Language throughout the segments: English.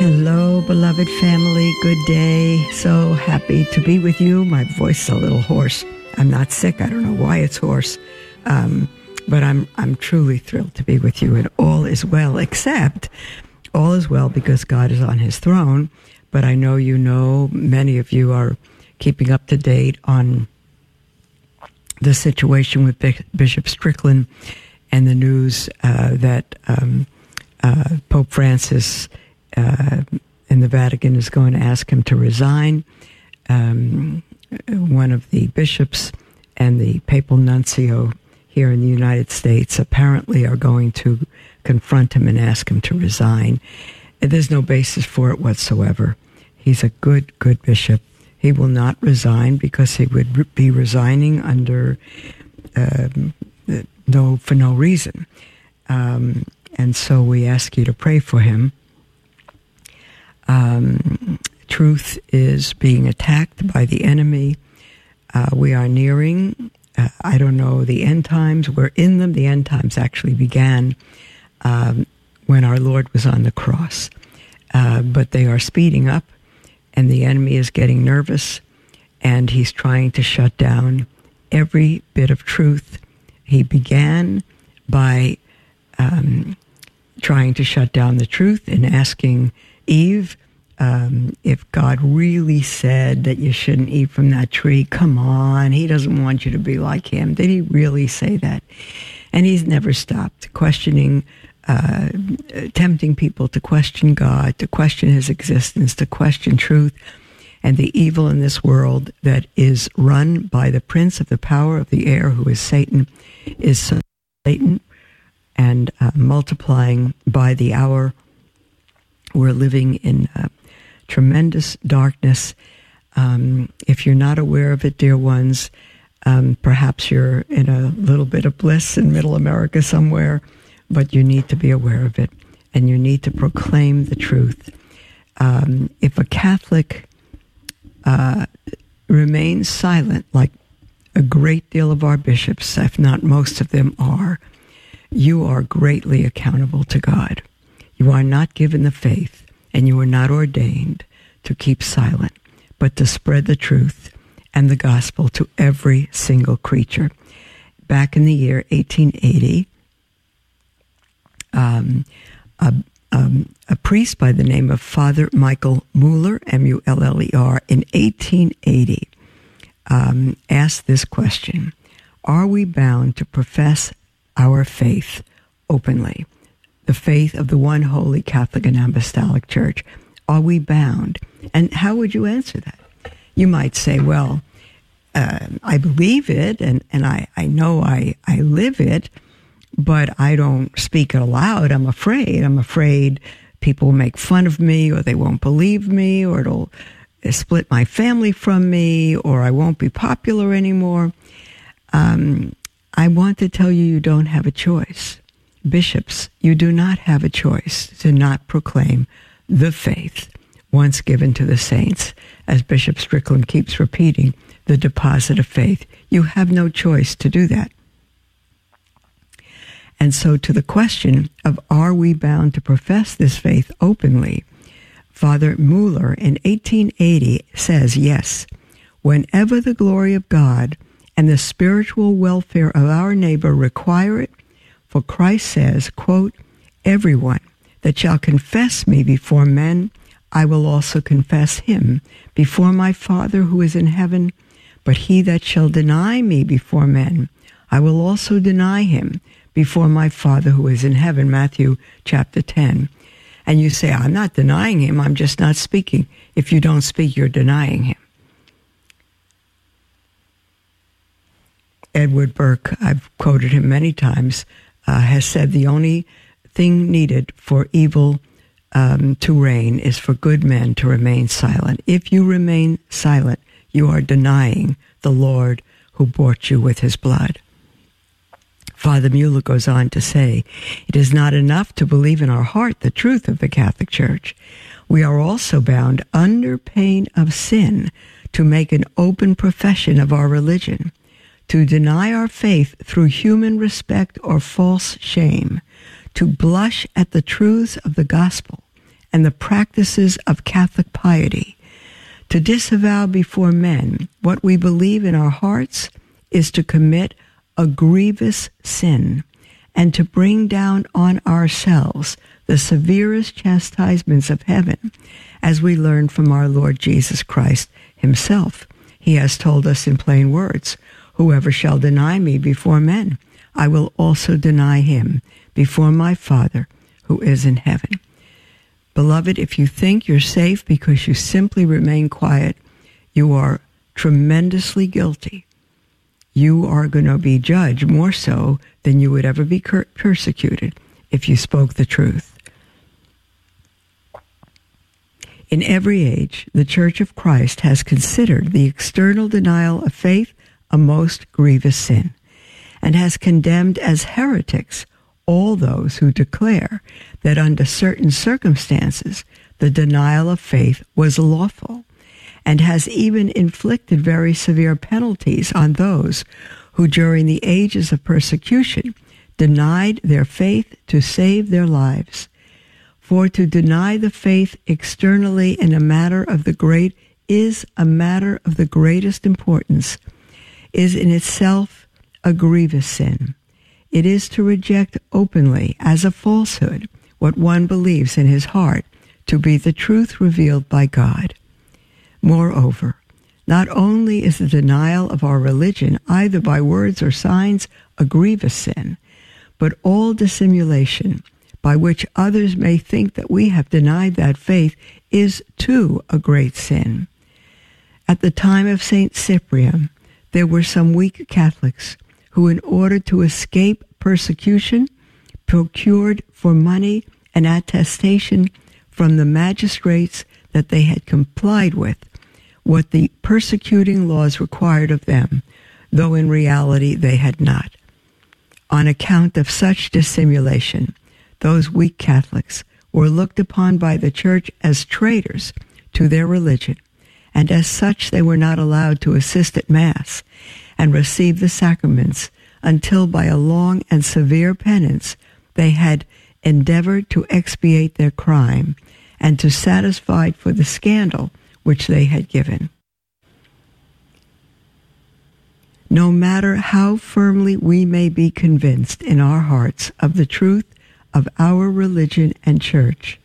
Hello, beloved family. Good day. So happy to be with you. My voice is a little hoarse. I'm not sick. I don't know why it's hoarse. But I'm truly thrilled to be with you. And all is well, except all is well because God is on his throne. But I know you know many of you are keeping up to date on the situation with Bishop Strickland and the news that Pope Francis in the Vatican is going to ask him to resign. One of the bishops and the papal nuncio here in the United States apparently are going to confront him and ask him to resign. There's no basis for it whatsoever. He's a good, good bishop. He will not resign because he would be resigning under for no reason. And so we ask you to pray for him. Truth is being attacked by the enemy. We are nearing, I don't know, the end times. We're in them. The end times actually began when our Lord was on the cross. But they are speeding up, and the enemy is getting nervous, and he's trying to shut down every bit of truth. He began by trying to shut down the truth and asking Eve, if God really said that you shouldn't eat from that tree, come on, he doesn't want you to be like him. Did he really say that? And he's never stopped questioning, tempting people to question God, to question his existence, to question truth, and the evil in this world that is run by the prince of the power of the air, who is Satan, and multiplying by the hour. We're living in tremendous darkness. If you're not aware of it, dear ones, perhaps you're in a little bit of bliss in middle America somewhere, but you need to be aware of it, and you need to proclaim the truth. If a Catholic remains silent, like a great deal of our bishops, if not most of them are, you are greatly accountable to God. You are not given the faith, and you are not ordained to keep silent, but to spread the truth and the gospel to every single creature. Back in the year 1880, a priest by the name of Father Michael Muller, M-U-L-L-E-R, in 1880, asked this question: are we bound to profess our faith openly? The faith of the one holy Catholic and Apostolic Church. Are we bound? And how would you answer that? You might say, well, I believe it, and I know I live it, but I don't speak it aloud. I'm afraid people will make fun of me, or they won't believe me, or it'll split my family from me, or I won't be popular anymore. I want to tell you don't have a choice. Bishops, you do not have a choice to not proclaim the faith once given to the saints. As Bishop Strickland keeps repeating, the deposit of faith. You have no choice to do that. And so to the question of, are we bound to profess this faith openly? Father Muller in 1880 says, yes, whenever the glory of God and the spiritual welfare of our neighbor require it, for Christ says, quote, everyone that shall confess me before men, I will also confess him before my Father who is in heaven. But he that shall deny me before men, I will also deny him before my Father who is in heaven. Matthew chapter 10. And you say, I'm not denying him, I'm just not speaking. If you don't speak, you're denying him. Edward Burke, I've quoted him many times, has said the only thing needed for evil to reign is for good men to remain silent. If you remain silent, you are denying the Lord who bought you with his blood. Father Muller goes on to say, it is not enough to believe in our heart the truth of the Catholic Church. We are also bound under pain of sin to make an open profession of our religion, to deny our faith through human respect or false shame, to blush at the truths of the gospel and the practices of Catholic piety, to disavow before men what we believe in our hearts is to commit a grievous sin, and to bring down on ourselves the severest chastisements of heaven, as we learn from our Lord Jesus Christ himself. He has told us in plain words, whoever shall deny me before men, I will also deny him before my Father who is in heaven. Beloved, if you think you're safe because you simply remain quiet, you are tremendously guilty. You are going to be judged more so than you would ever be persecuted if you spoke the truth. In every age, the Church of Christ has considered the external denial of faith a most grievous sin, and has condemned as heretics all those who declare that under certain circumstances the denial of faith was lawful, and has even inflicted very severe penalties on those who during the ages of persecution denied their faith to save their lives. For to deny the faith externally is a matter of the greatest importance, is in itself a grievous sin. It is to reject openly as a falsehood what one believes in his heart to be the truth revealed by God. Moreover, not only is the denial of our religion, either by words or signs, a grievous sin, but all dissimulation by which others may think that we have denied that faith is too a great sin. At the time of Saint Cyprian, there were some weak Catholics who, in order to escape persecution, procured for money an attestation from the magistrates that they had complied with what the persecuting laws required of them, though in reality they had not. On account of such dissimulation, those weak Catholics were looked upon by the Church as traitors to their religion, and as such they were not allowed to assist at Mass and receive the sacraments until by a long and severe penance they had endeavored to expiate their crime and to satisfy for the scandal which they had given. No matter how firmly we may be convinced in our hearts of the truth of our religion and Church,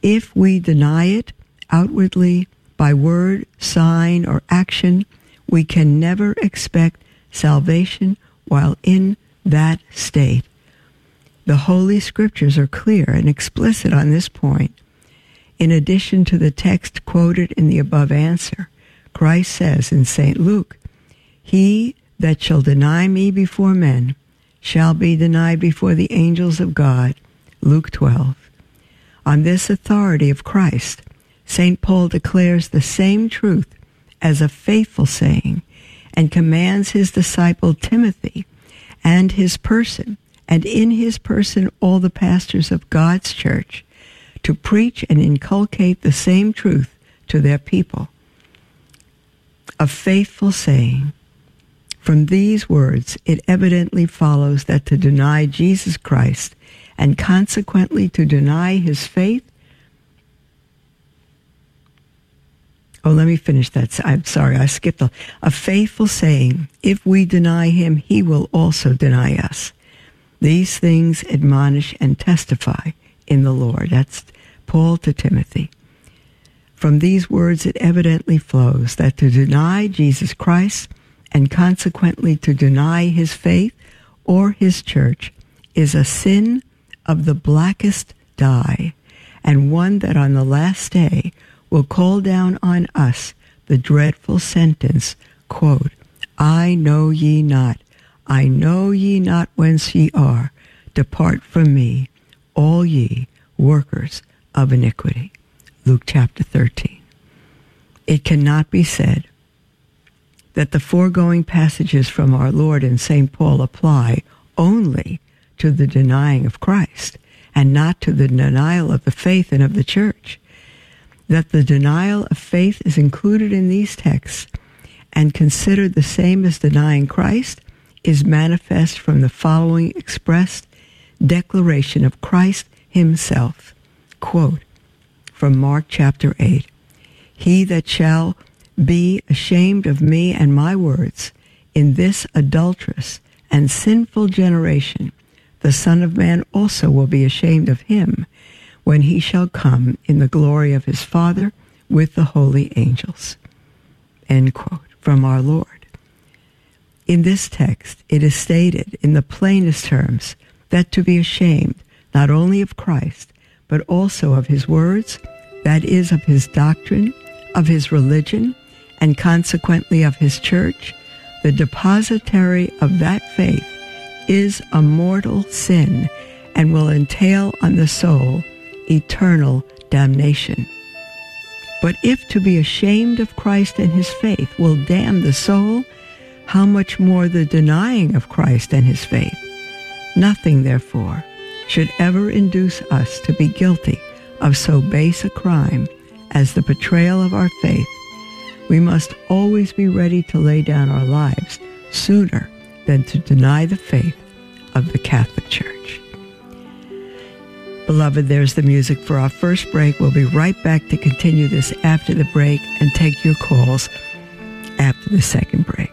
if we deny it outwardly by word, sign, or action, we can never expect salvation while in that state. The Holy Scriptures are clear and explicit on this point. In addition to the text quoted in the above answer, Christ says in Saint Luke, he that shall deny me before men shall be denied before the angels of God, Luke 12. On this authority of Christ, Saint Paul declares the same truth as a faithful saying, and commands his disciple Timothy and in his person all the pastors of God's Church, to preach and inculcate the same truth to their people. A faithful saying. From these words, it evidently follows that to deny Jesus Christ, and consequently to deny his faith. A faithful saying, if we deny him, he will also deny us. These things admonish and testify in the Lord. That's Paul to Timothy. From these words it evidently flows that to deny Jesus Christ, and consequently to deny his faith or his Church, is a sin of the blackest dye, and one that on the last day will call down on us the dreadful sentence, quote, I know ye not whence ye are, depart from me, all ye workers of iniquity. Luke chapter 13. It cannot be said that the foregoing passages from our Lord and Saint Paul apply only to the denying of Christ and not to the denial of the faith and of the church. That the denial of faith is included in these texts and considered the same as denying Christ is manifest from the following expressed declaration of Christ himself. Quote, from Mark chapter 8, "He that shall be ashamed of me and my words in this adulterous and sinful generation, the Son of Man also will be ashamed of him when he shall come in the glory of his Father with the holy angels." End quote, from our Lord. In this text, it is stated in the plainest terms that to be ashamed not only of Christ, but also of his words, that is, of his doctrine, of his religion, and consequently of his church, the depositary of that faith, is a mortal sin and will entail on the soul eternal damnation. But if to be ashamed of Christ and his faith will damn the soul, how much more the denying of Christ and his faith? Nothing, therefore, should ever induce us to be guilty of so base a crime as the betrayal of our faith. We must always be ready to lay down our lives sooner than to deny the faith of the Catholic Church. Beloved, there's the music for our first break. We'll be right back to continue this after the break and take your calls after the second break.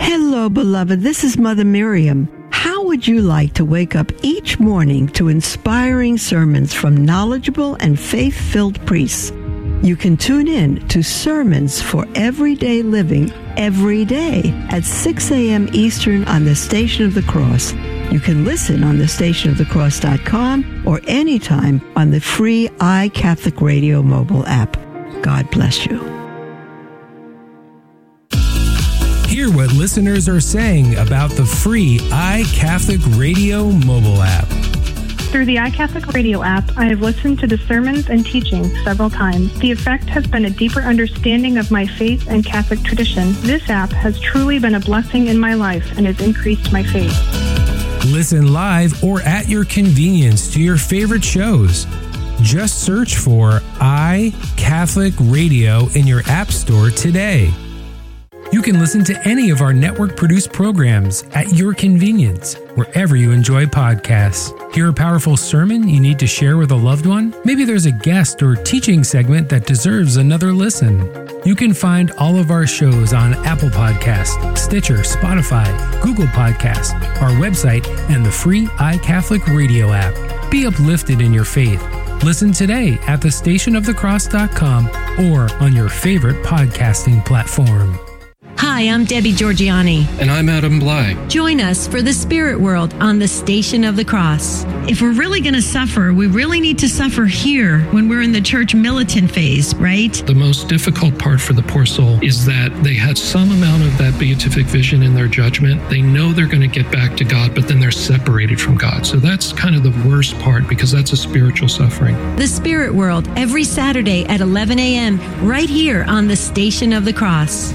Hello, beloved. This is Mother Miriam. How would you like to wake up each morning to inspiring sermons from knowledgeable and faith-filled priests? You can tune in to Sermons for Everyday Living every day at 6 a.m. Eastern on the Station of the Cross. You can listen on thestationofthecross.com or anytime on the free iCatholic Radio mobile app. God bless you. Hear what listeners are saying about the free iCatholic Radio mobile app. Through the iCatholic Radio app, I have listened to the sermons and teachings several times. The effect has been a deeper understanding of my faith and Catholic tradition. This app has truly been a blessing in my life and has increased my faith. Listen live or at your convenience to your favorite shows. Just search for iCatholic Radio in your app store today. You can listen to any of our network-produced programs at your convenience, wherever you enjoy podcasts. Hear a powerful sermon you need to share with a loved one? Maybe there's a guest or teaching segment that deserves another listen. You can find all of our shows on Apple Podcasts, Stitcher, Spotify, Google Podcasts, our website, and the free iCatholic Radio app. Be uplifted in your faith. Listen today at thestationofthecross.com or on your favorite podcasting platform. Hi, I'm Debbie Giorgiani. And I'm Adam Bly. Join us for the Spirit World on the Station of the Cross. If we're really going to suffer, we really need to suffer here when we're in the church militant phase, right? The most difficult part for the poor soul is that they had some amount of that beatific vision in their judgment. They know they're going to get back to God, but then they're separated from God. So that's kind of the worst part because that's a spiritual suffering. The Spirit World, every Saturday at 11 a.m., right here on the Station of the Cross.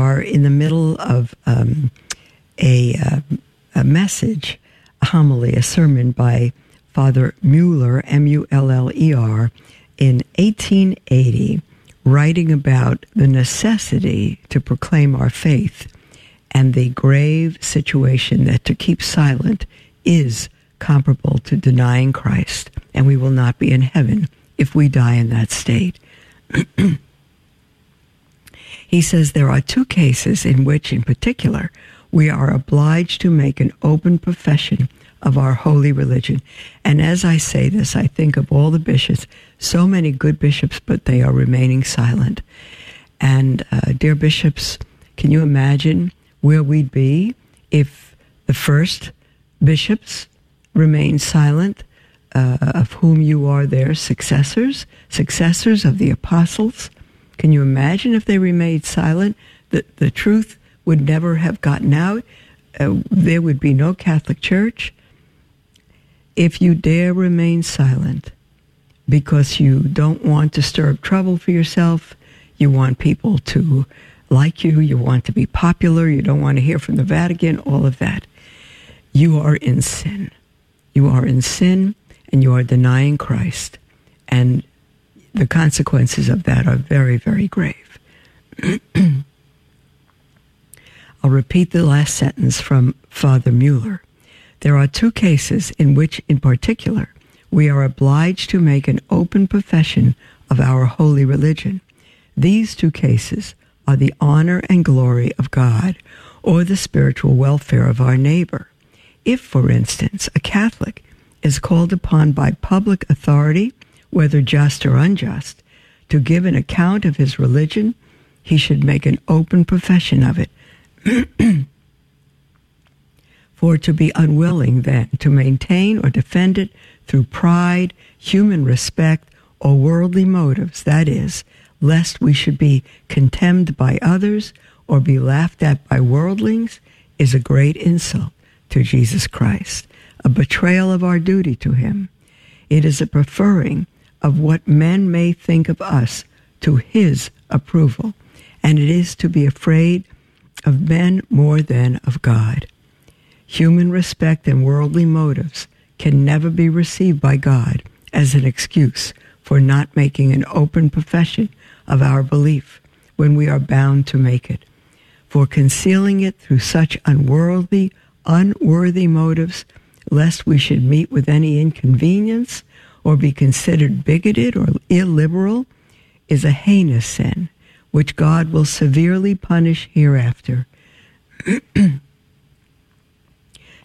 are in the middle of a message, a homily, a sermon by Father Muller, M-U-L-L-E-R, in 1880, writing about the necessity to proclaim our faith and the grave situation that to keep silent is comparable to denying Christ, and we will not be in heaven if we die in that state. He says there are two cases in which, in particular, we are obliged to make an open profession of our holy religion. And as I say this, I think of all the bishops, so many good bishops, but they are remaining silent. And dear bishops, can you imagine where we'd be if the first bishops remained silent, of whom you are their successors of the apostles? Can you imagine if they remained silent? The truth would never have gotten out. There would be no Catholic Church. If you dare remain silent because you don't want to stir up trouble for yourself, you want people to like you, you want to be popular, you don't want to hear from the Vatican, all of that, you are in sin. You are in sin, and you are denying Christ. And the consequences of that are very, very grave. I'll repeat the last sentence from Father Muller. There are two cases in which, in particular, we are obliged to make an open profession of our holy religion. These two cases are the honor and glory of God, or the spiritual welfare of our neighbor. If, for instance, a Catholic is called upon by public authority, whether just or unjust, to give an account of his religion, he should make an open profession of it. For to be unwilling, then, to maintain or defend it through pride, human respect, or worldly motives, that is, lest we should be contemned by others or be laughed at by worldlings, is a great insult to Jesus Christ, a betrayal of our duty to him. It is a preferring of what men may think of us to his approval, and it is to be afraid of men more than of God. Human respect and worldly motives can never be received by God as an excuse for not making an open profession of our belief when we are bound to make it. For concealing it through such unworthy motives, lest we should meet with any inconvenience or be considered bigoted or illiberal, is a heinous sin, which God will severely punish hereafter.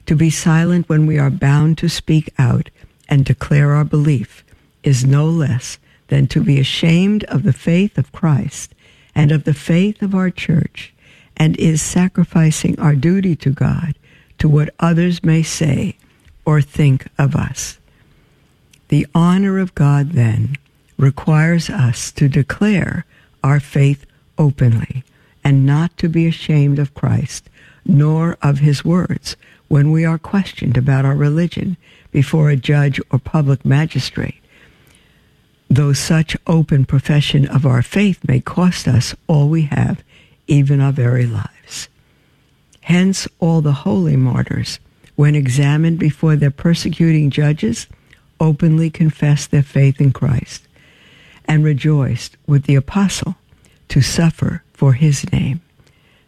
To be silent when we are bound to speak out and declare our belief is no less than to be ashamed of the faith of Christ and of the faith of our church, and is sacrificing our duty to God to what others may say or think of us. The honor of God, then, requires us to declare our faith openly, and not to be ashamed of Christ, nor of his words, when we are questioned about our religion before a judge or public magistrate, though such open profession of our faith may cost us all we have, even our very lives. Hence, all the holy martyrs, when examined before their persecuting judges, openly confessed their faith in Christ, and rejoiced with the apostle to suffer for his name.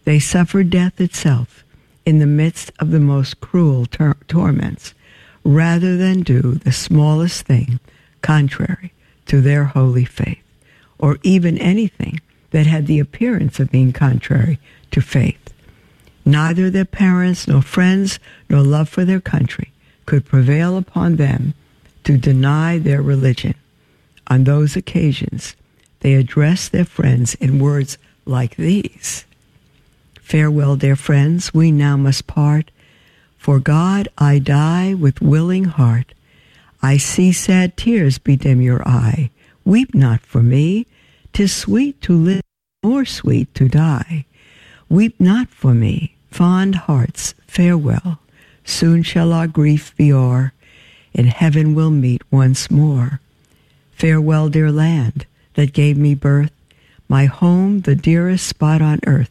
They suffered death itself in the midst of the most cruel torments, rather than do the smallest thing contrary to their holy faith, or even anything that had the appearance of being contrary to faith. Neither their parents, nor friends, nor love for their country could prevail upon them to deny their religion. On those occasions, they addressed their friends in words like these: "Farewell, dear friends, we now must part. For God I die with willing heart. I see sad tears bedim your eye. Weep not for me. 'Tis sweet to live, more sweet to die. Weep not for me, fond hearts, farewell. Soon shall our grief be o'er. In heaven we'll meet once more. Farewell, dear land, that gave me birth, my home, the dearest spot on earth.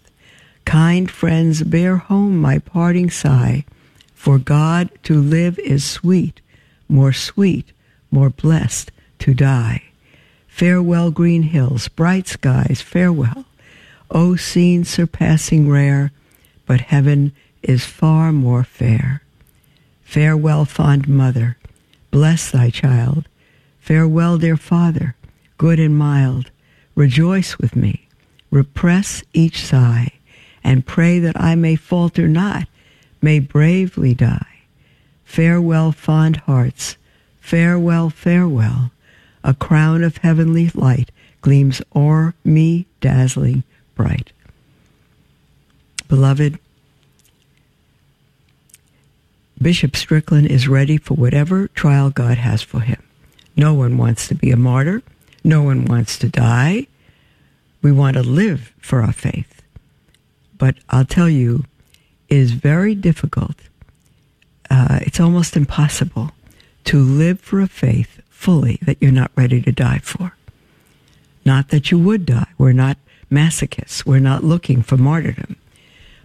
Kind friends, bear home my parting sigh, for God to live is sweet, more blessed to die. Farewell, green hills, bright skies, farewell. O scene surpassing rare, but heaven is far more fair. Farewell, fond mother, bless thy child. Farewell, dear father, good and mild, rejoice with me, repress each sigh, and pray that I may falter not, may bravely die. Farewell, fond hearts, farewell, farewell. A crown of heavenly light gleams o'er me dazzling bright. Beloved, Bishop Strickland is ready for whatever trial God has for him. No one wants to be a martyr. No one wants to die. We want to live for our faith. But I'll tell you, it is very difficult. It's almost impossible to live for a faith fully that you're not ready to die for. Not that you would die. We're not masochists. We're not looking for martyrdom.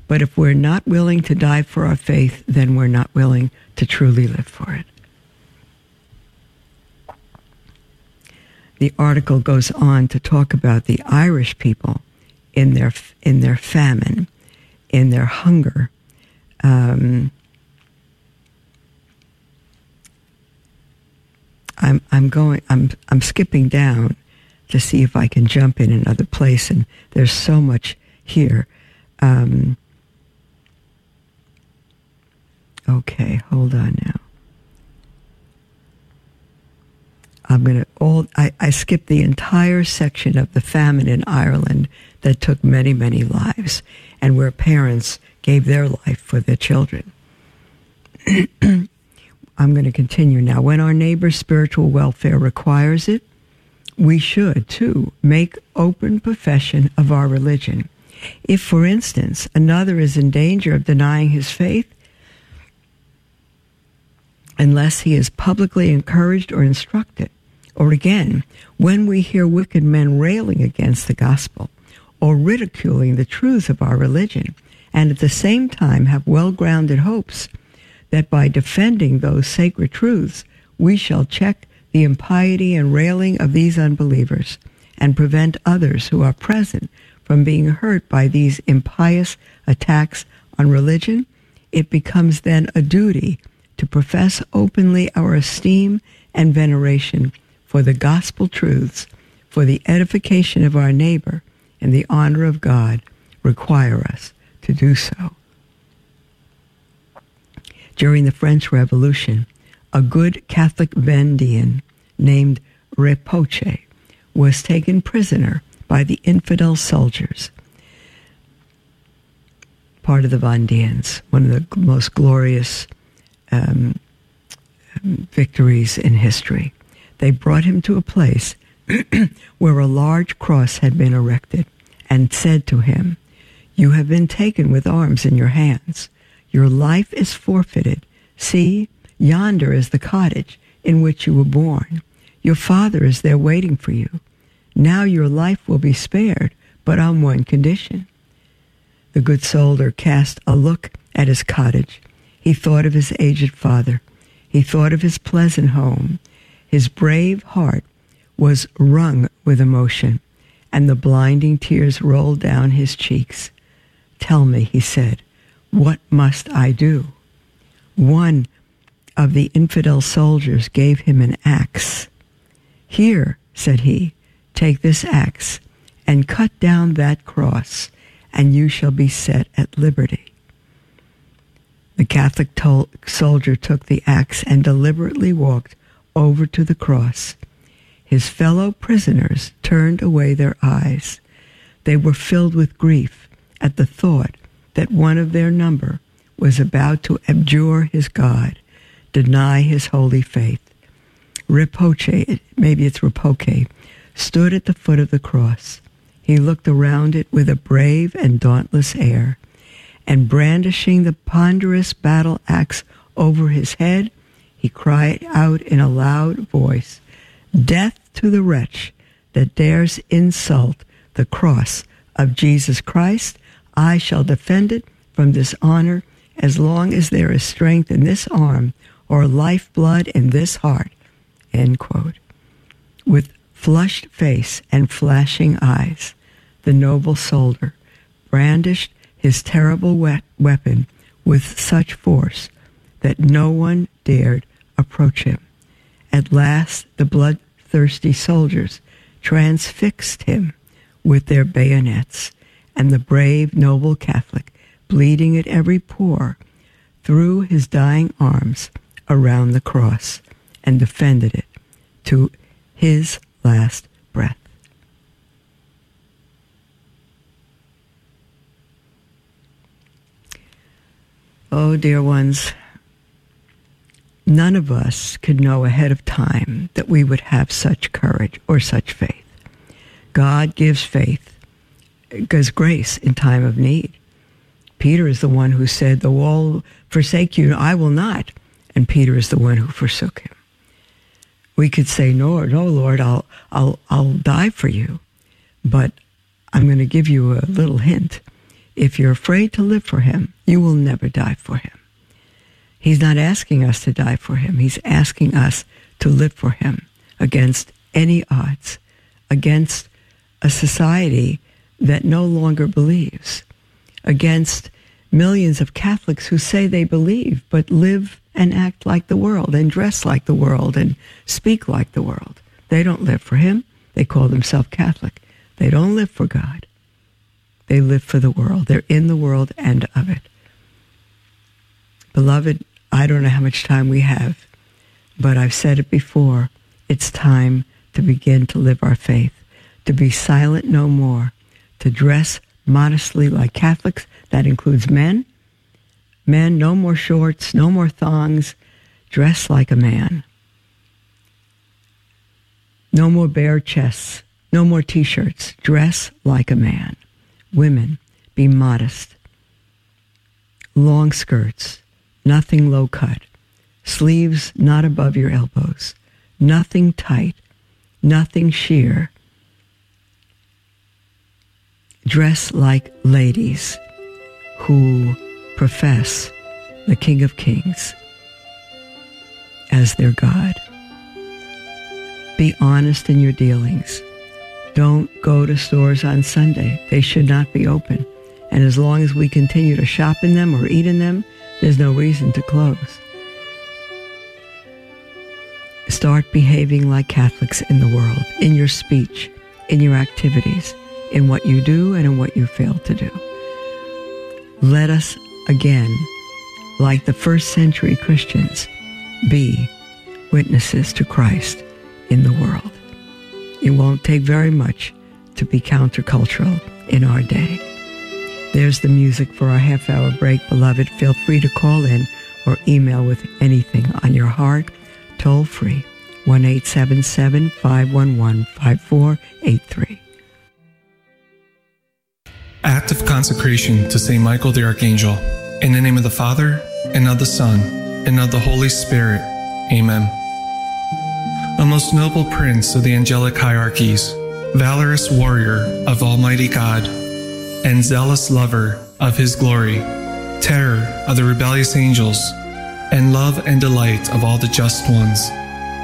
But if we're not willing to die for our faith, then we're not willing to truly live for it. The article goes on to talk about the Irish people in their famine, in their hunger. I'm skipping down to see if I can jump in another place, and there's so much here. Okay, hold on now. I skipped the entire section of the famine in Ireland that took many, many lives, and where parents gave their life for their children. I'm going to continue now. When our neighbor's spiritual welfare requires it, we should, too, make open profession of our religion. If, for instance, another is in danger of denying his faith, unless he is publicly encouraged or instructed. Or again, when we hear wicked men railing against the gospel or ridiculing the truths of our religion, and at the same time have well-grounded hopes that by defending those sacred truths, we shall check the impiety and railing of these unbelievers and prevent others who are present from being hurt by these impious attacks on religion, it becomes then a duty to profess openly our esteem and veneration for the gospel truths, for the edification of our neighbor, and the honor of God require us to do so. During the French Revolution, a good Catholic Vendean named Ripoche was taken prisoner by the infidel soldiers, part of the Vendeans, one of the most glorious victories in history. They brought him to a place where a large cross had been erected and said to him, "You have been taken with arms in your hands. Your life is forfeited. See, yonder is the cottage in which you were born. Your father is there waiting for you. Now your life will be spared, but on one condition." The good soldier cast a look at his cottage. He thought of his aged father. He thought of his pleasant home. His brave heart was wrung with emotion, and the blinding tears rolled down his cheeks. "Tell me," he said, "what must I do?" One of the infidel soldiers gave him an axe. "Here," said he, "take this axe and cut down that cross, and you shall be set at liberty." The Catholic soldier took the axe and deliberately walked over to the cross. His fellow prisoners turned away their eyes. They were filled with grief at the thought that one of their number was about to abjure his God, deny his holy faith. Ripoche, maybe it's Ripoche, stood at the foot of the cross. He looked around it with a brave and dauntless air, and brandishing the ponderous battle axe over his head, he cried out in a loud voice, "Death to the wretch that dares insult the cross of Jesus Christ. I shall defend it from dishonor as long as there is strength in this arm or life blood in this heart." End quote. With flushed face and flashing eyes, the noble soldier brandished his terrible weapon with such force that no one dared approach him. At last, the bloodthirsty soldiers transfixed him with their bayonets, and the brave, noble Catholic, bleeding at every pore, threw his dying arms around the cross and defended it to his last breath. Oh, dear ones, none of us could know ahead of time that we would have such courage or such faith. God gives faith, gives grace in time of need. Peter is the one who said, "The wall forsake you, I will not." And Peter is the one who forsook him. We could say, no, Lord, I'll die for you. But I'm going to give you a little hint. If you're afraid to live for him, you will never die for him. He's not asking us to die for him. He's asking us to live for him against any odds, against a society that no longer believes, against millions of Catholics who say they believe but live and act like the world and dress like the world and speak like the world. They don't live for him. They call themselves Catholic. They don't live for God. They live for the world. They're in the world and of it. Beloved, I don't know how much time we have, but I've said it before. It's time to begin to live our faith, to be silent no more, to dress modestly like Catholics. That includes men. Men, no more shorts, no more thongs. Dress like a man. No more bare chests, no more T-shirts. Dress like a man. Women, be modest. Long skirts, nothing low cut. Sleeves not above your elbows. Nothing tight, nothing sheer. Dress like ladies who profess the King of Kings as their God. Be honest in your dealings. Don't go to stores on Sunday. They should not be open. And as long as we continue to shop in them or eat in them, there's no reason to close. Start behaving like Catholics in the world, in your speech, in your activities, in what you do and in what you fail to do. Let us, again, like the first century Christians, be witnesses to Christ in the world. It won't take very much to be countercultural in our day. There's the music for our half-hour break, beloved. Feel free to call in or email with anything on your heart. Toll free, 1-877-511-5483. Act of Consecration to St. Michael the Archangel. In the name of the Father, and of the Son, and of the Holy Spirit. Amen. O most noble Prince of the angelic hierarchies, valorous warrior of Almighty God, and zealous lover of His glory, terror of the rebellious angels, and love and delight of all the just ones,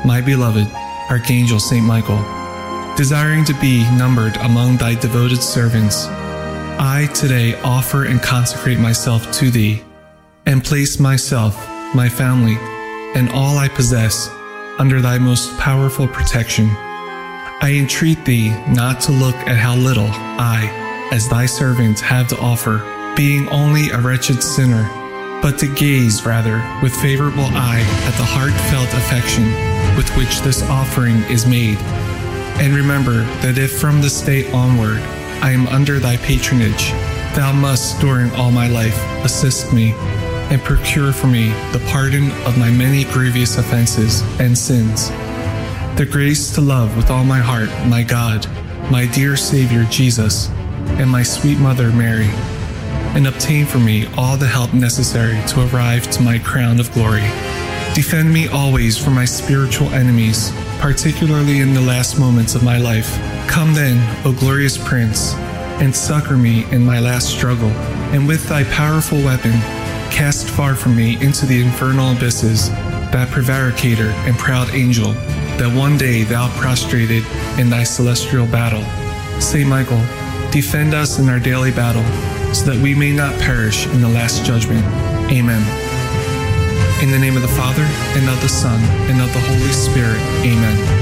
my beloved Archangel Saint Michael, desiring to be numbered among thy devoted servants, I today offer and consecrate myself to thee, and place myself, my family, and all I possess under thy most powerful protection. I entreat thee not to look at how little I, as thy servant, have to offer, being only a wretched sinner, but to gaze rather with favorable eye at the heartfelt affection with which this offering is made. And remember that if from this day onward I am under thy patronage, thou must during all my life assist me and procure for me the pardon of my many grievous offenses and sins, the grace to love with all my heart my God, my dear Savior Jesus, and my sweet Mother Mary, and obtain for me all the help necessary to arrive to my crown of glory. Defend me always from my spiritual enemies, particularly in the last moments of my life. Come then, O glorious Prince, and succor me in my last struggle, and with thy powerful weapon, cast far from me into the infernal abysses that prevaricator and proud angel that one day thou prostrated in thy celestial battle. Saint Michael, defend us in our daily battle, so that we may not perish in the last judgment. Amen. In the name of the Father, and of the Son, and of the Holy Spirit. Amen.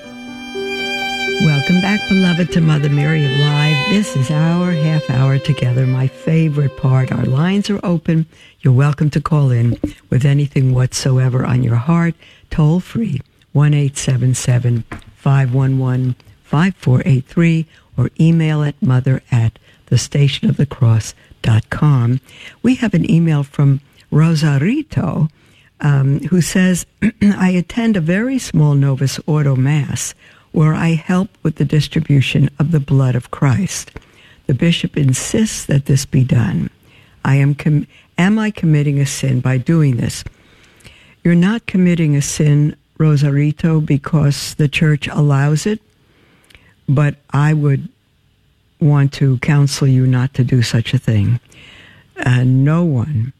Welcome back, beloved, to Mother Miriam Live. This is our half hour together, my favorite part. Our lines are open. You're welcome to call in with anything whatsoever on your heart. Toll free, 1-877-511-5483 or email at mother@thestationofthecross.com. We have an email from Rosarito who says, I attend a very small Novus Ordo Mass where I help with the distribution of the blood of Christ. The bishop insists that this be done. Am I committing a sin by doing this? You're not committing a sin, Rosarito, because the church allows it, but I would want to counsel you not to do such a thing. No one,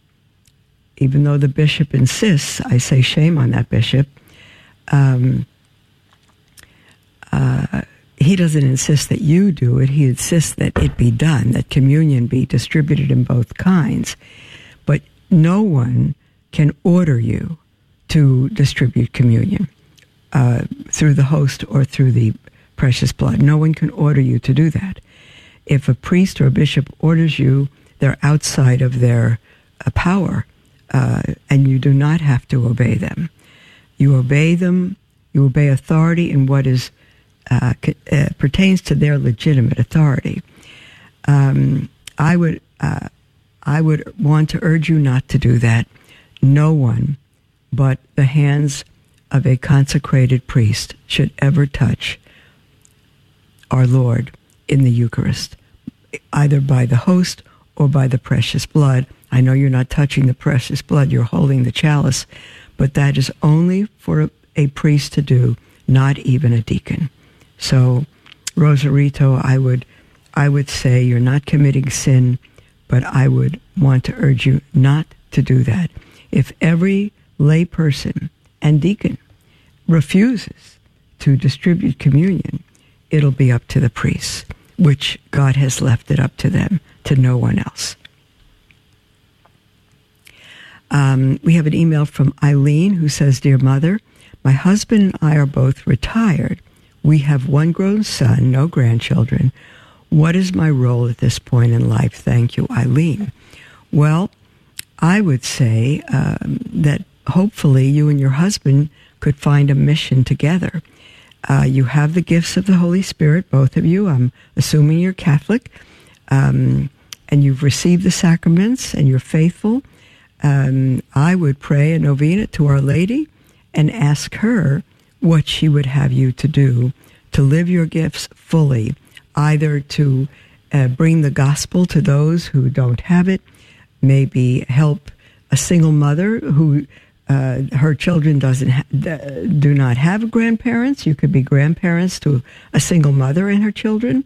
even though the bishop insists, I say shame on that bishop, he doesn't insist that you do it. He insists that it be done, that communion be distributed in both kinds. But no one can order you to distribute communion through the host or through the precious blood. No one can order you to do that. If a priest or a bishop orders you, they're outside of their power, and you do not have to obey them. You obey them. You obey authority in what is pertains to their legitimate authority. I would want to urge you not to do that. No one but the hands of a consecrated priest should ever touch our Lord in the Eucharist, either by the host or by the precious blood. I know you're not touching the precious blood, you're holding the chalice, but that is only for a priest to do, not even a deacon. So, Rosarito, I would say you're not committing sin, but I would want to urge you not to do that. If every lay person and deacon refuses to distribute communion, it'll be up to the priests, which God has left it up to them, to no one else. We have an email from Eileen who says, Dear Mother, my husband and I are both retired. We have one grown son, no grandchildren. What is my role at this point in life? Thank you, Eileen. Well, I would say that hopefully you and your husband could find a mission together. You have the gifts of the Holy Spirit, both of you. I'm assuming you're Catholic, and you've received the sacraments, and you're faithful. I would pray a novena to Our Lady and ask her what she would have you to do to live your gifts fully, either to bring the gospel to those who don't have it, maybe help a single mother who her children do not have grandparents. You could be grandparents to a single mother and her children.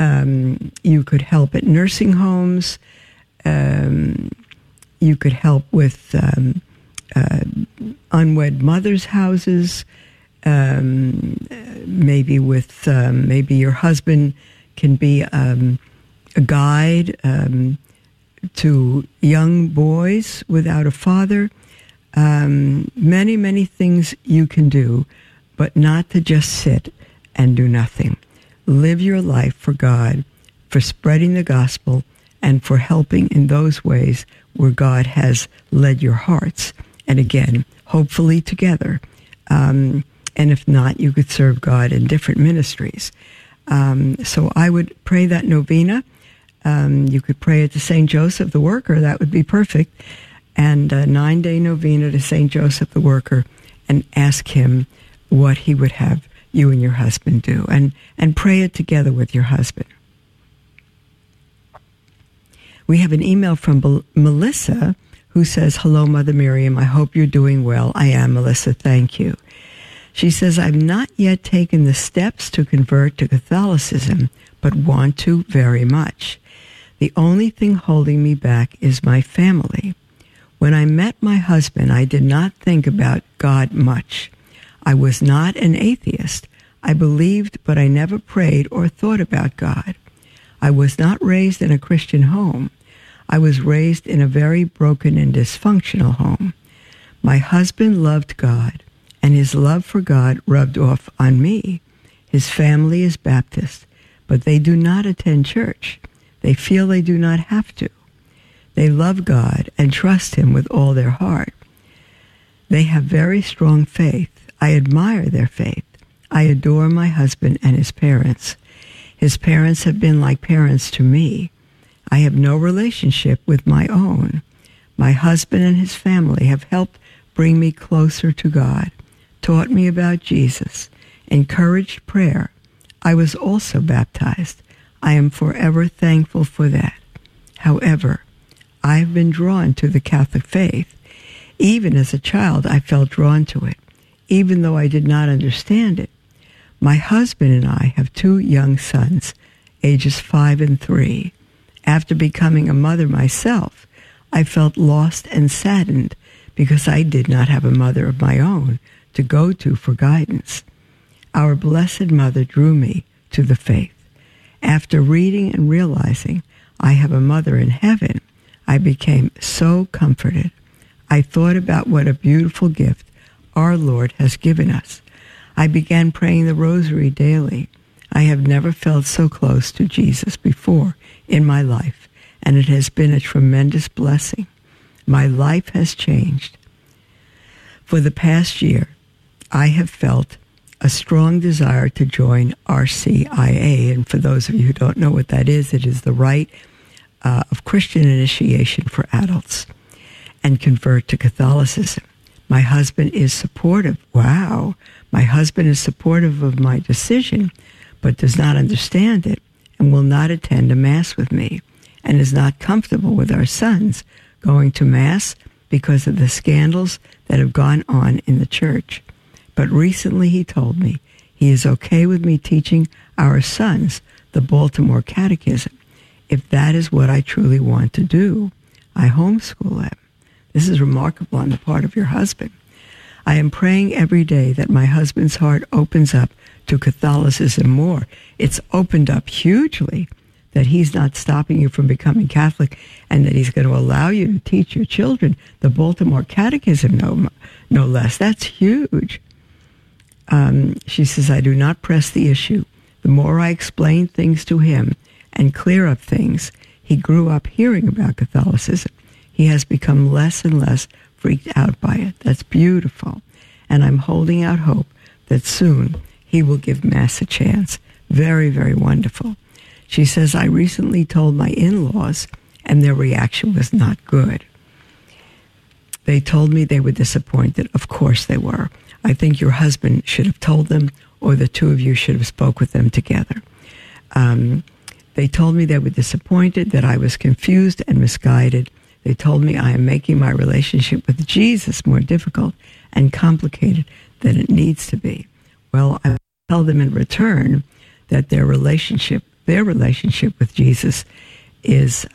You could help at nursing homes. You could help with unwed mothers' houses, maybe with maybe your husband can be a guide to young boys without a father. Many, many things you can do, but not to just sit and do nothing. Live your life for God, for spreading the gospel, and for helping in those ways where God has led your hearts. And again, hopefully together. And if not, you could serve God in different ministries. So I would pray that novena. You could pray it to St. Joseph the Worker. That would be perfect. And a 9-day novena to St. Joseph the Worker and ask him what he would have you and your husband do. And pray it together with your husband. We have an email from Melissa who says, Hello, Mother Miriam. I hope you're doing well. I am, Melissa. Thank you. She says, I've not yet taken the steps to convert to Catholicism, but want to very much. The only thing holding me back is my family. When I met my husband, I did not think about God much. I was not an atheist. I believed, but I never prayed or thought about God. I was not raised in a Christian home. I was raised in a very broken and dysfunctional home. My husband loved God, and his love for God rubbed off on me. His family is Baptist, but they do not attend church. They feel they do not have to. They love God and trust him with all their heart. They have very strong faith. I admire their faith. I adore my husband and his parents. His parents have been like parents to me. I have no relationship with my own. My husband and his family have helped bring me closer to God, taught me about Jesus, encouraged prayer. I was also baptized. I am forever thankful for that. However, I have been drawn to the Catholic faith. Even as a child, I felt drawn to it, even though I did not understand it. My husband and I have two young sons, ages 5 and 3. After becoming a mother myself, I felt lost and saddened because I did not have a mother of my own to go to for guidance. Our Blessed Mother drew me to the faith. After reading and realizing I have a mother in heaven, I became so comforted. I thought about what a beautiful gift our Lord has given us. I began praying the rosary daily. I have never felt so close to Jesus before in my life, and it has been a tremendous blessing. My life has changed. For the past year, I have felt a strong desire to join RCIA, and for those of you who don't know what that is, it is the rite of Christian initiation for adults, and convert to Catholicism. My husband is supportive. Wow. My husband is supportive of my decision, but does not understand it and will not attend a Mass with me, and is not comfortable with our sons going to Mass because of the scandals that have gone on in the church. But recently he told me he is okay with me teaching our sons the Baltimore Catechism, if that is what I truly want to do. I homeschool them. This is remarkable on the part of your husband. I am praying every day that my husband's heart opens up to Catholicism more. It's opened up hugely, that he's not stopping you from becoming Catholic, and that he's going to allow you to teach your children the Baltimore Catechism, no less. That's huge. She says, I do not press the issue. The more I explain things to him and clear up things, he grew up hearing about Catholicism. He has become less and less freaked out by it. That's beautiful. And I'm holding out hope that soon he will give Mass a chance. Very, very wonderful. She says, I recently told my in-laws, and their reaction was not good. They told me they were disappointed. Of course they were. I think your husband should have told them, or the two of you should have spoke with them together. They told me they were disappointed, that I was confused and misguided. They told me I am making my relationship with Jesus more difficult and complicated than it needs to be. Well, I tell them in return that their relationship with Jesus is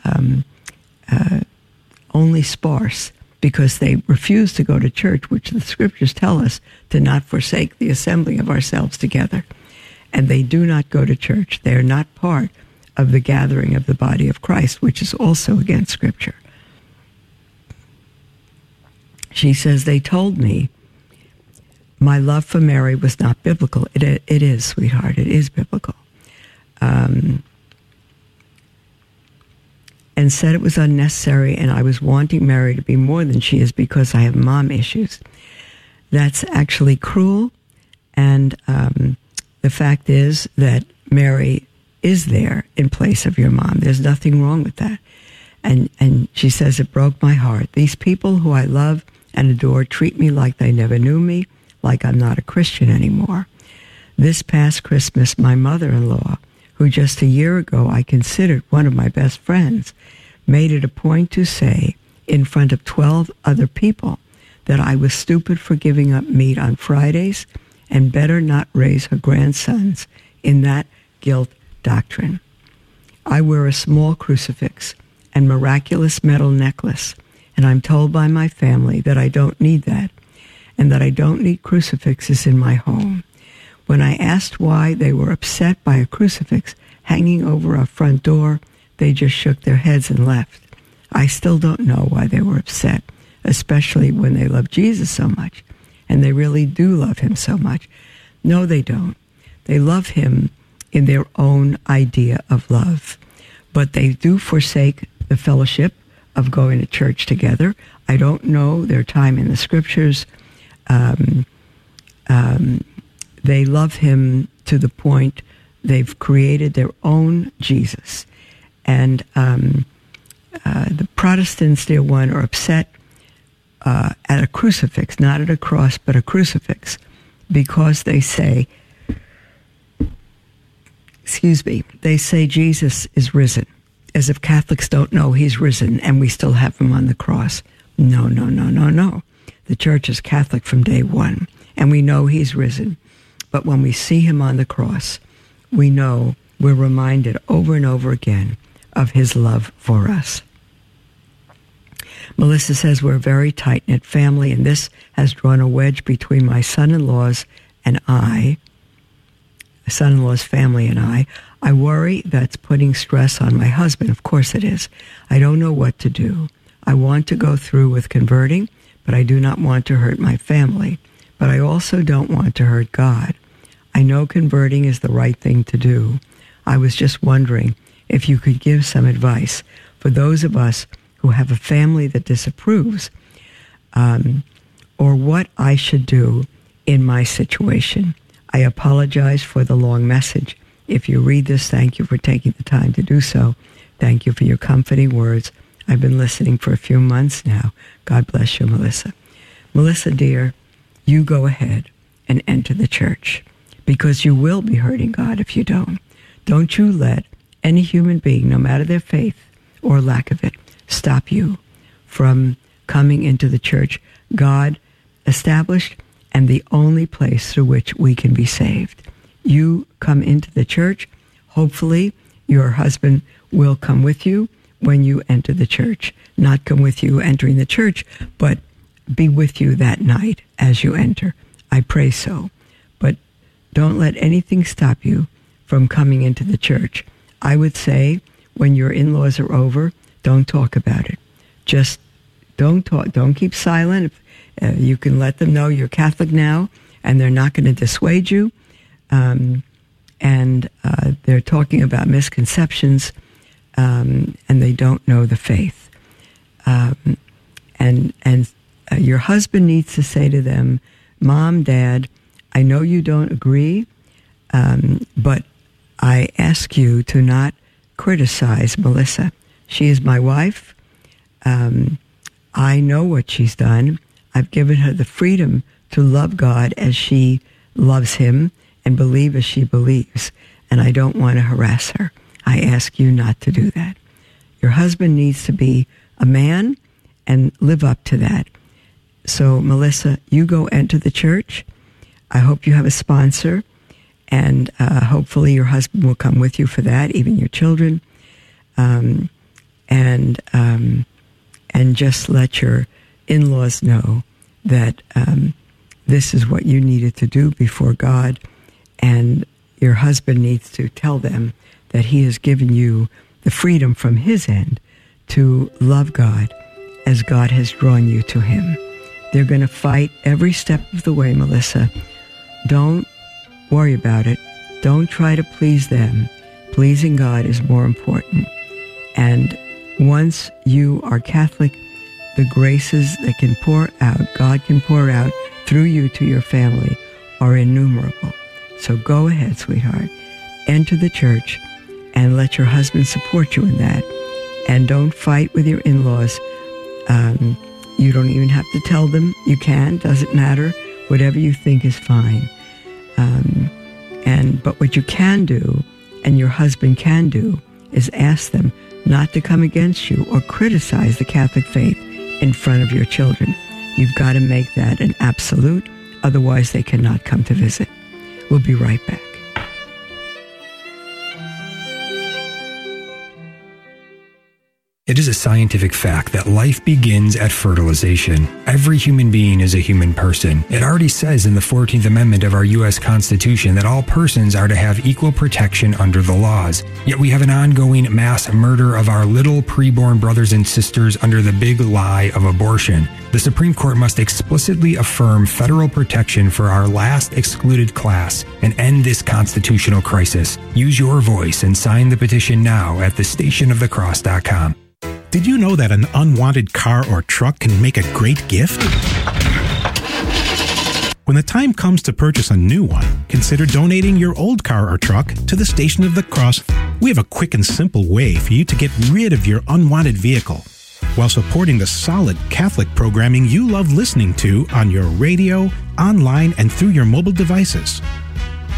only sparse because they refuse to go to church, which the scriptures tell us to not forsake the assembling of ourselves together. And they do not go to church. They are not part of the gathering of the body of Christ, which is also against scripture. She says, they told me my love for Mary was not biblical. It is, sweetheart. It is biblical. And said it was unnecessary, and I was wanting Mary to be more than she is because I have mom issues. That's actually cruel, and the fact is that Mary is there in place of your mom. There's nothing wrong with that. And she says, it broke my heart. These people who I love and adore treat me like they never knew me, like I'm not a Christian anymore. This past Christmas, my mother-in-law, who just a year ago I considered one of my best friends, made it a point to say in front of 12 other people that I was stupid for giving up meat on Fridays and better not raise her grandsons in that guilt doctrine. I wear a small crucifix and miraculous metal necklace, and I'm told by my family that I don't need that and that I don't need crucifixes in my home. When I asked why they were upset by a crucifix hanging over our front door, they just shook their heads and left. I still don't know why they were upset, especially when they love Jesus so much, and they really do love him so much. No, they don't. They love him in their own idea of love, but they do forsake the fellowship of going to church together. I don't know their time in the scriptures. They love him to the point they've created their own Jesus. And the Protestants, dear one, are upset at a crucifix, not at a cross, but a crucifix, because they say, they say Jesus is risen, as if Catholics don't know he's risen and we still have him on the cross. No, no, no, no, no. The church is Catholic from day one, and we know he's risen. But when we see him on the cross, we know we're reminded over and over again of his love for us. Melissa says, we're a very tight-knit family, and this has drawn a wedge between my son-in-laws and I, son-in-law's family and I. I worry that's putting stress on my husband. Of course it is. I don't know what to do. I want to go through with converting, but I do not want to hurt my family. But I also don't want to hurt God. I know converting is the right thing to do. I was just wondering if you could give some advice for those of us who have a family that disapproves, or what I should do in my situation. I apologize for the long message. If you read this, thank you for taking the time to do so. Thank you for your comforting words. I've been listening for a few months now. God bless you, Melissa. Melissa, dear, you go ahead and enter the church, because you will be hurting God if you don't. Don't you let any human being, no matter their faith or lack of it, stop you from coming into the church God established and the only place through which we can be saved. You come into the church. Hopefully, your husband will come with you when you enter the church. Not come with you entering the church, but be with you that night as you enter. I pray so. But don't let anything stop you from coming into the church. I would say, when your in-laws are over, don't talk about it. Just don't talk. Don't keep silent. You can let them know you're Catholic now, and they're not going to dissuade you. And they're talking about misconceptions, and they don't know the faith. And your husband needs to say to them, Mom, Dad, I know you don't agree, but I ask you to not criticize Melissa. She is my wife. I know what she's done. I've given her the freedom to love God as she loves him and believe as she believes, and I don't want to harass her. I ask you not to do that. Your husband needs to be a man and live up to that. So, Melissa, you go enter the church. I hope you have a sponsor, and hopefully your husband will come with you for that, even your children. And just let your in-laws know that this is what you needed to do before God, and your husband needs to tell them that he has given you the freedom from his end to love God as God has drawn you to him. They're going to fight every step of the way, Melissa. Don't worry about it. Don't try to please them. Pleasing God is more important. And once you are Catholic, the graces that can pour out, God can pour out through you to your family, are innumerable. So go ahead, sweetheart. Enter the church and let your husband support you in that. And don't fight with your in-laws. You don't even have to tell them. You can. Doesn't matter. Whatever you think is fine. But what you can do, and your husband can do, is ask them not to come against you or criticize the Catholic faith in front of your children. You've got to make that an absolute, otherwise they cannot come to visit. We'll be right back. It is a scientific fact that life begins at fertilization. Every human being is a human person. It already says in the 14th Amendment of our U.S. Constitution that all persons are to have equal protection under the laws. Yet we have an ongoing mass murder of our little preborn brothers and sisters under the big lie of abortion. The Supreme Court must explicitly affirm federal protection for our last excluded class and end this constitutional crisis. Use your voice and sign the petition now at thestationofthecross.com. Did you know that an unwanted car or truck can make a great gift? When the time comes to purchase a new one, consider donating your old car or truck to the Station of the Cross. We have a quick and simple way for you to get rid of your unwanted vehicle while supporting the solid Catholic programming you love listening to on your radio, online, and through your mobile devices.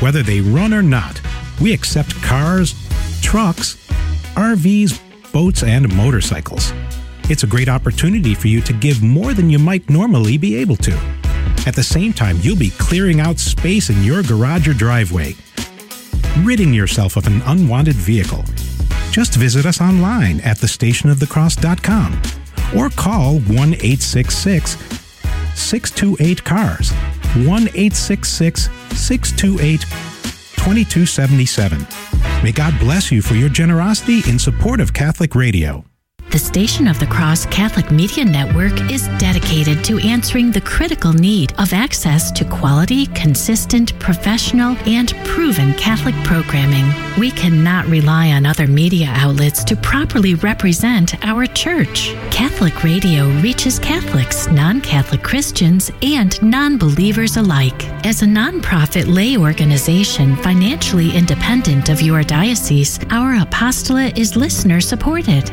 Whether they run or not, we accept cars, trucks, RVs, boats, and motorcycles. It's a great opportunity for you to give more than you might normally be able to. At the same time, you'll be clearing out space in your garage or driveway, ridding yourself of an unwanted vehicle. Just visit us online at thestationofthecross.com or call 1-866-628-CARS, 1-866-628-2277. May God bless you for your generosity in support of Catholic Radio. The Station of the Cross Catholic Media Network is dedicated to answering the critical need of access to quality, consistent, professional, and proven Catholic programming. We cannot rely on other media outlets to properly represent our Church. Catholic Radio reaches Catholics, non-Catholic Christians, and non-believers alike. As a nonprofit lay organization financially independent of your diocese, our apostolate is listener-supported.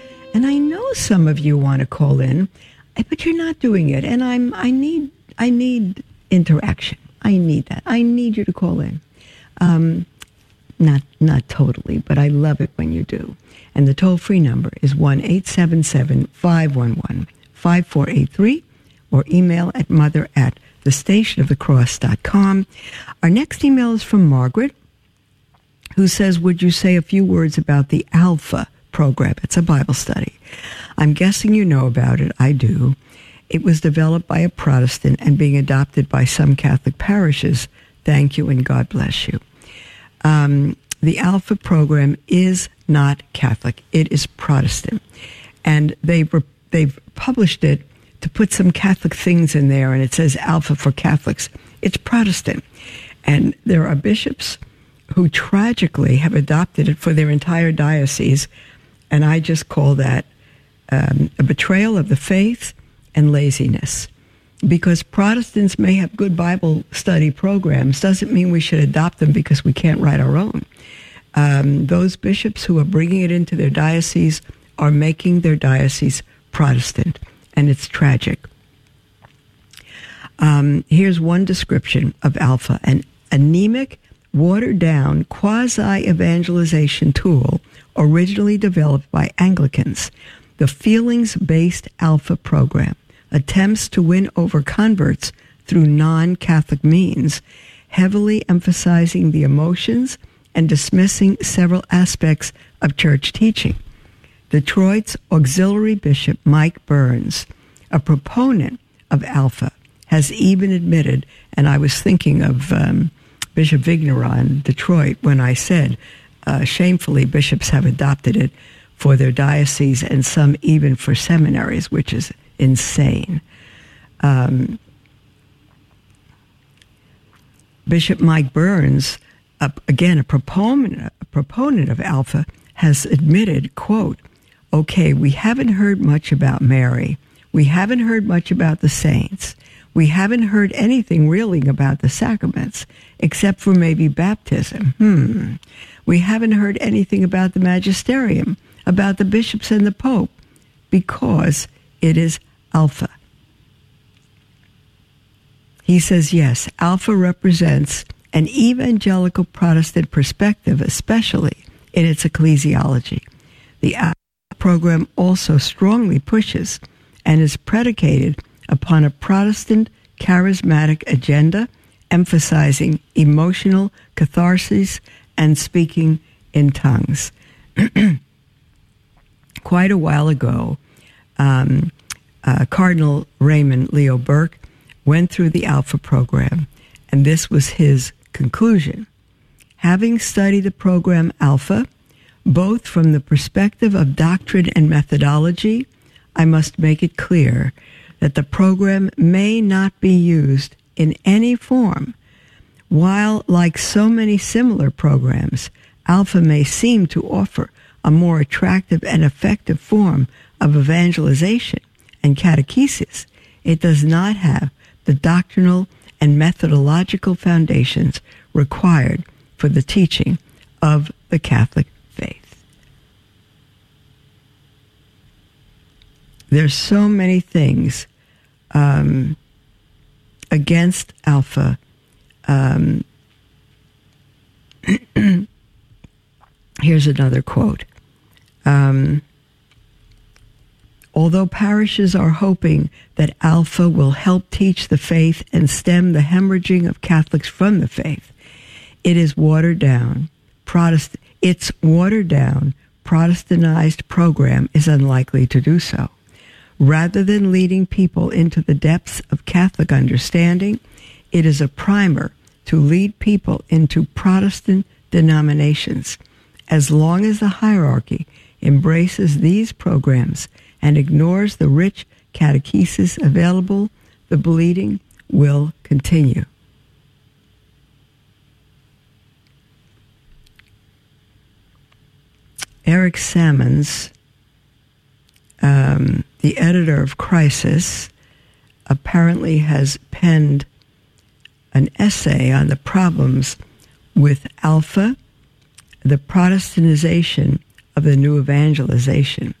And I know some of you want to call in, but you're not doing it. And I need interaction. I need that. I need you to call in. Not totally, but I love it when you do. And the toll-free number is 1-877-511-5483 or email at mother@thestationofthecross.com. Our next email is from Margaret, who says, would you say a few words about the Alpha program? It's a Bible study. I'm guessing you know about it. I do. It was developed by a Protestant and being adopted by some Catholic parishes. Thank you and God bless you. The Alpha program is not Catholic. It is Protestant. And they've published it to put some Catholic things in there, and it says Alpha for Catholics. It's Protestant. And there are bishops who tragically have adopted it for their entire diocese. And I just call that a betrayal of the faith and laziness. Because Protestants may have good Bible study programs, doesn't mean we should adopt them because we can't write our own. Those bishops who are bringing it into their diocese are making their diocese Protestant, and it's tragic. Here's one description of Alpha: an anemic, watered-down quasi-evangelization tool originally developed by Anglicans. The feelings-based Alpha program attempts to win over converts through non-Catholic means, heavily emphasizing the emotions and dismissing several aspects of church teaching. Detroit's auxiliary Bishop Mike Burns, a proponent of Alpha, has even admitted, and I was thinking of Bishop Vigneron, Detroit, when I said, shamefully, bishops have adopted it for their diocese and some even for seminaries, which is insane. Bishop Mike Burns, again, a proponent of Alpha, has admitted, quote, okay, we haven't heard much about Mary. We haven't heard much about the saints. We haven't heard anything really about the sacraments, except for maybe baptism. We haven't heard anything about the magisterium, about the bishops and the Pope because it is Alpha. He says, yes, Alpha represents an evangelical Protestant perspective, especially in its ecclesiology. The Alpha program also strongly pushes and is predicated upon a Protestant charismatic agenda, emphasizing emotional catharsis and speaking in tongues. Quite a while ago, Cardinal Raymond Leo Burke went through the Alpha program, and this was his conclusion. Having studied the program Alpha, both from the perspective of doctrine and methodology, I must make it clear that the program may not be used in any form. While, like so many similar programs, Alpha may seem to offer a more attractive and effective form of evangelization and catechesis, it does not have the doctrinal and methodological foundations required for the teaching of the Catholic faith. There's so many things against Alpha. Here's another quote. Although parishes are hoping that Alpha will help teach the faith and stem the hemorrhaging of Catholics from the faith, it is watered down. Its watered down, Protestantized program is unlikely to do so. Rather than leading people into the depths of Catholic understanding, it is a primer to lead people into Protestant denominations. As long as the hierarchy embraces these programs and ignores the rich catechesis available, the bleeding will continue. Eric Sammons, the editor of Crisis, apparently has penned an essay on the problems with Alpha, the Protestantization of the new evangelization.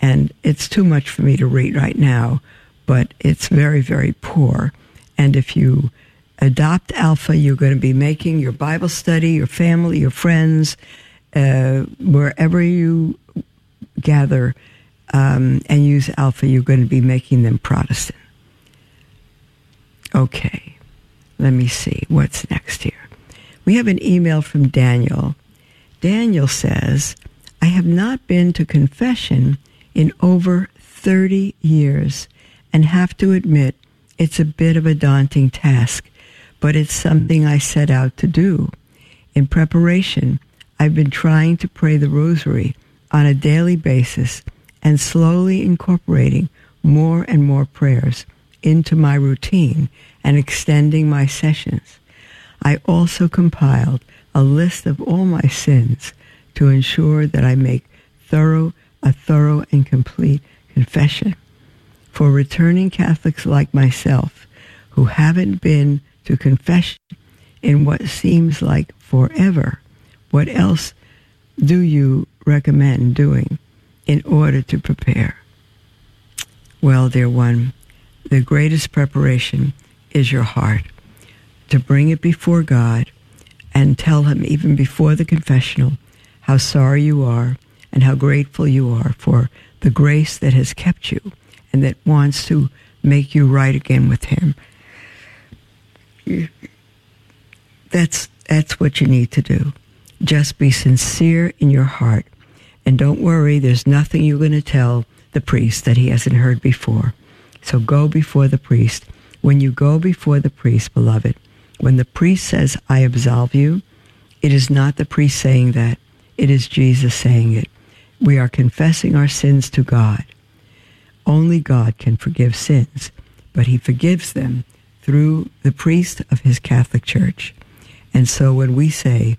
And it's too much for me to read right now, but it's very, very poor. And if you adopt Alpha, you're going to be making your Bible study, your family, your friends, wherever you gather and use Alpha, you're going to be making them Protestant. Okay, let me see what's next here. We have an email from Daniel. Daniel says, I have not been to confession in over 30 years and have to admit it's a bit of a daunting task, but it's something I set out to do. In preparation, I've been trying to pray the rosary on a daily basis and slowly incorporating more and more prayers into my routine and extending my sessions. I also compiled a list of all my sins to ensure that I make a thorough and complete confession. For returning Catholics like myself, who haven't been to confession in what seems like forever, what else do you recommend doing in order to prepare? Well, dear one, the greatest preparation is your heart, to bring it before God and tell him even before the confessional how sorry you are and how grateful you are for the grace that has kept you and that wants to make you right again with him. That's what you need to do. Just be sincere in your heart, and don't worry, there's nothing you're going to tell the priest that he hasn't heard before. So go before the priest. When you go before the priest, beloved, when the priest says, I absolve you, it is not the priest saying that. It is Jesus saying it. We are confessing our sins to God. Only God can forgive sins, but he forgives them through the priest of his Catholic Church. And so when we say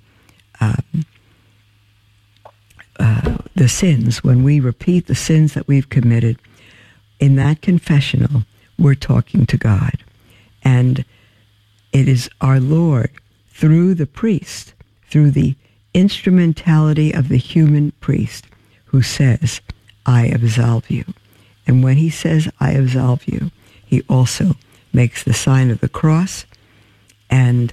the sins, when we repeat the sins that we've committed, in that confessional, we're talking to God. And it is our Lord, through the priest, through the instrumentality of the human priest, who says, I absolve you. And when he says, I absolve you, he also makes the sign of the cross, and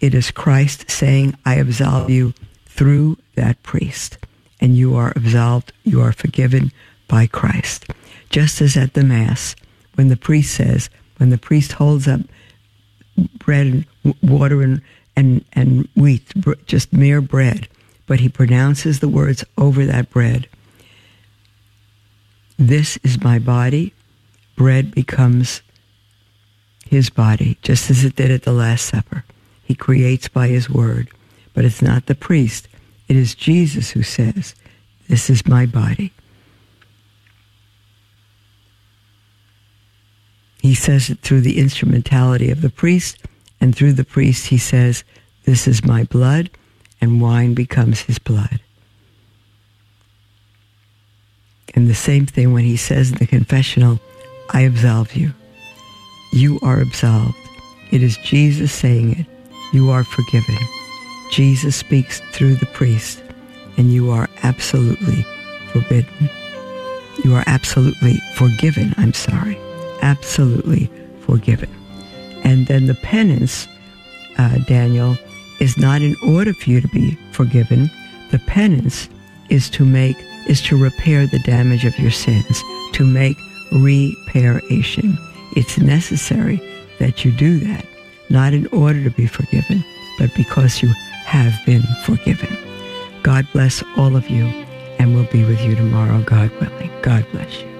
it is Christ saying, I absolve you through that priest, and you are absolved, you are forgiven by Christ. Just as at the Mass, when the priest says, when the priest holds up bread and water and wheat, just mere bread, but he pronounces the words over that bread, this is my body, bread becomes his body, just as it did at the Last Supper. He creates by his word, but it's not the priest. It is Jesus who says, this is my body. He says it through the instrumentality of the priest, and through the priest he says, this is my blood, and wine becomes his blood. And the same thing when he says in the confessional, I absolve you. You are absolved. It is Jesus saying it. You are forgiven. Jesus speaks through the priest, and you are absolutely forbidden. You are absolutely forgiven, absolutely forgiven. And then the penance, Daniel, is not in order for you to be forgiven. The penance is to repair the damage of your sins, to make reparation. It's necessary that you do that, not in order to be forgiven, but because you have been forgiven. God bless all of you, and we'll be with you tomorrow, God willing. God bless you.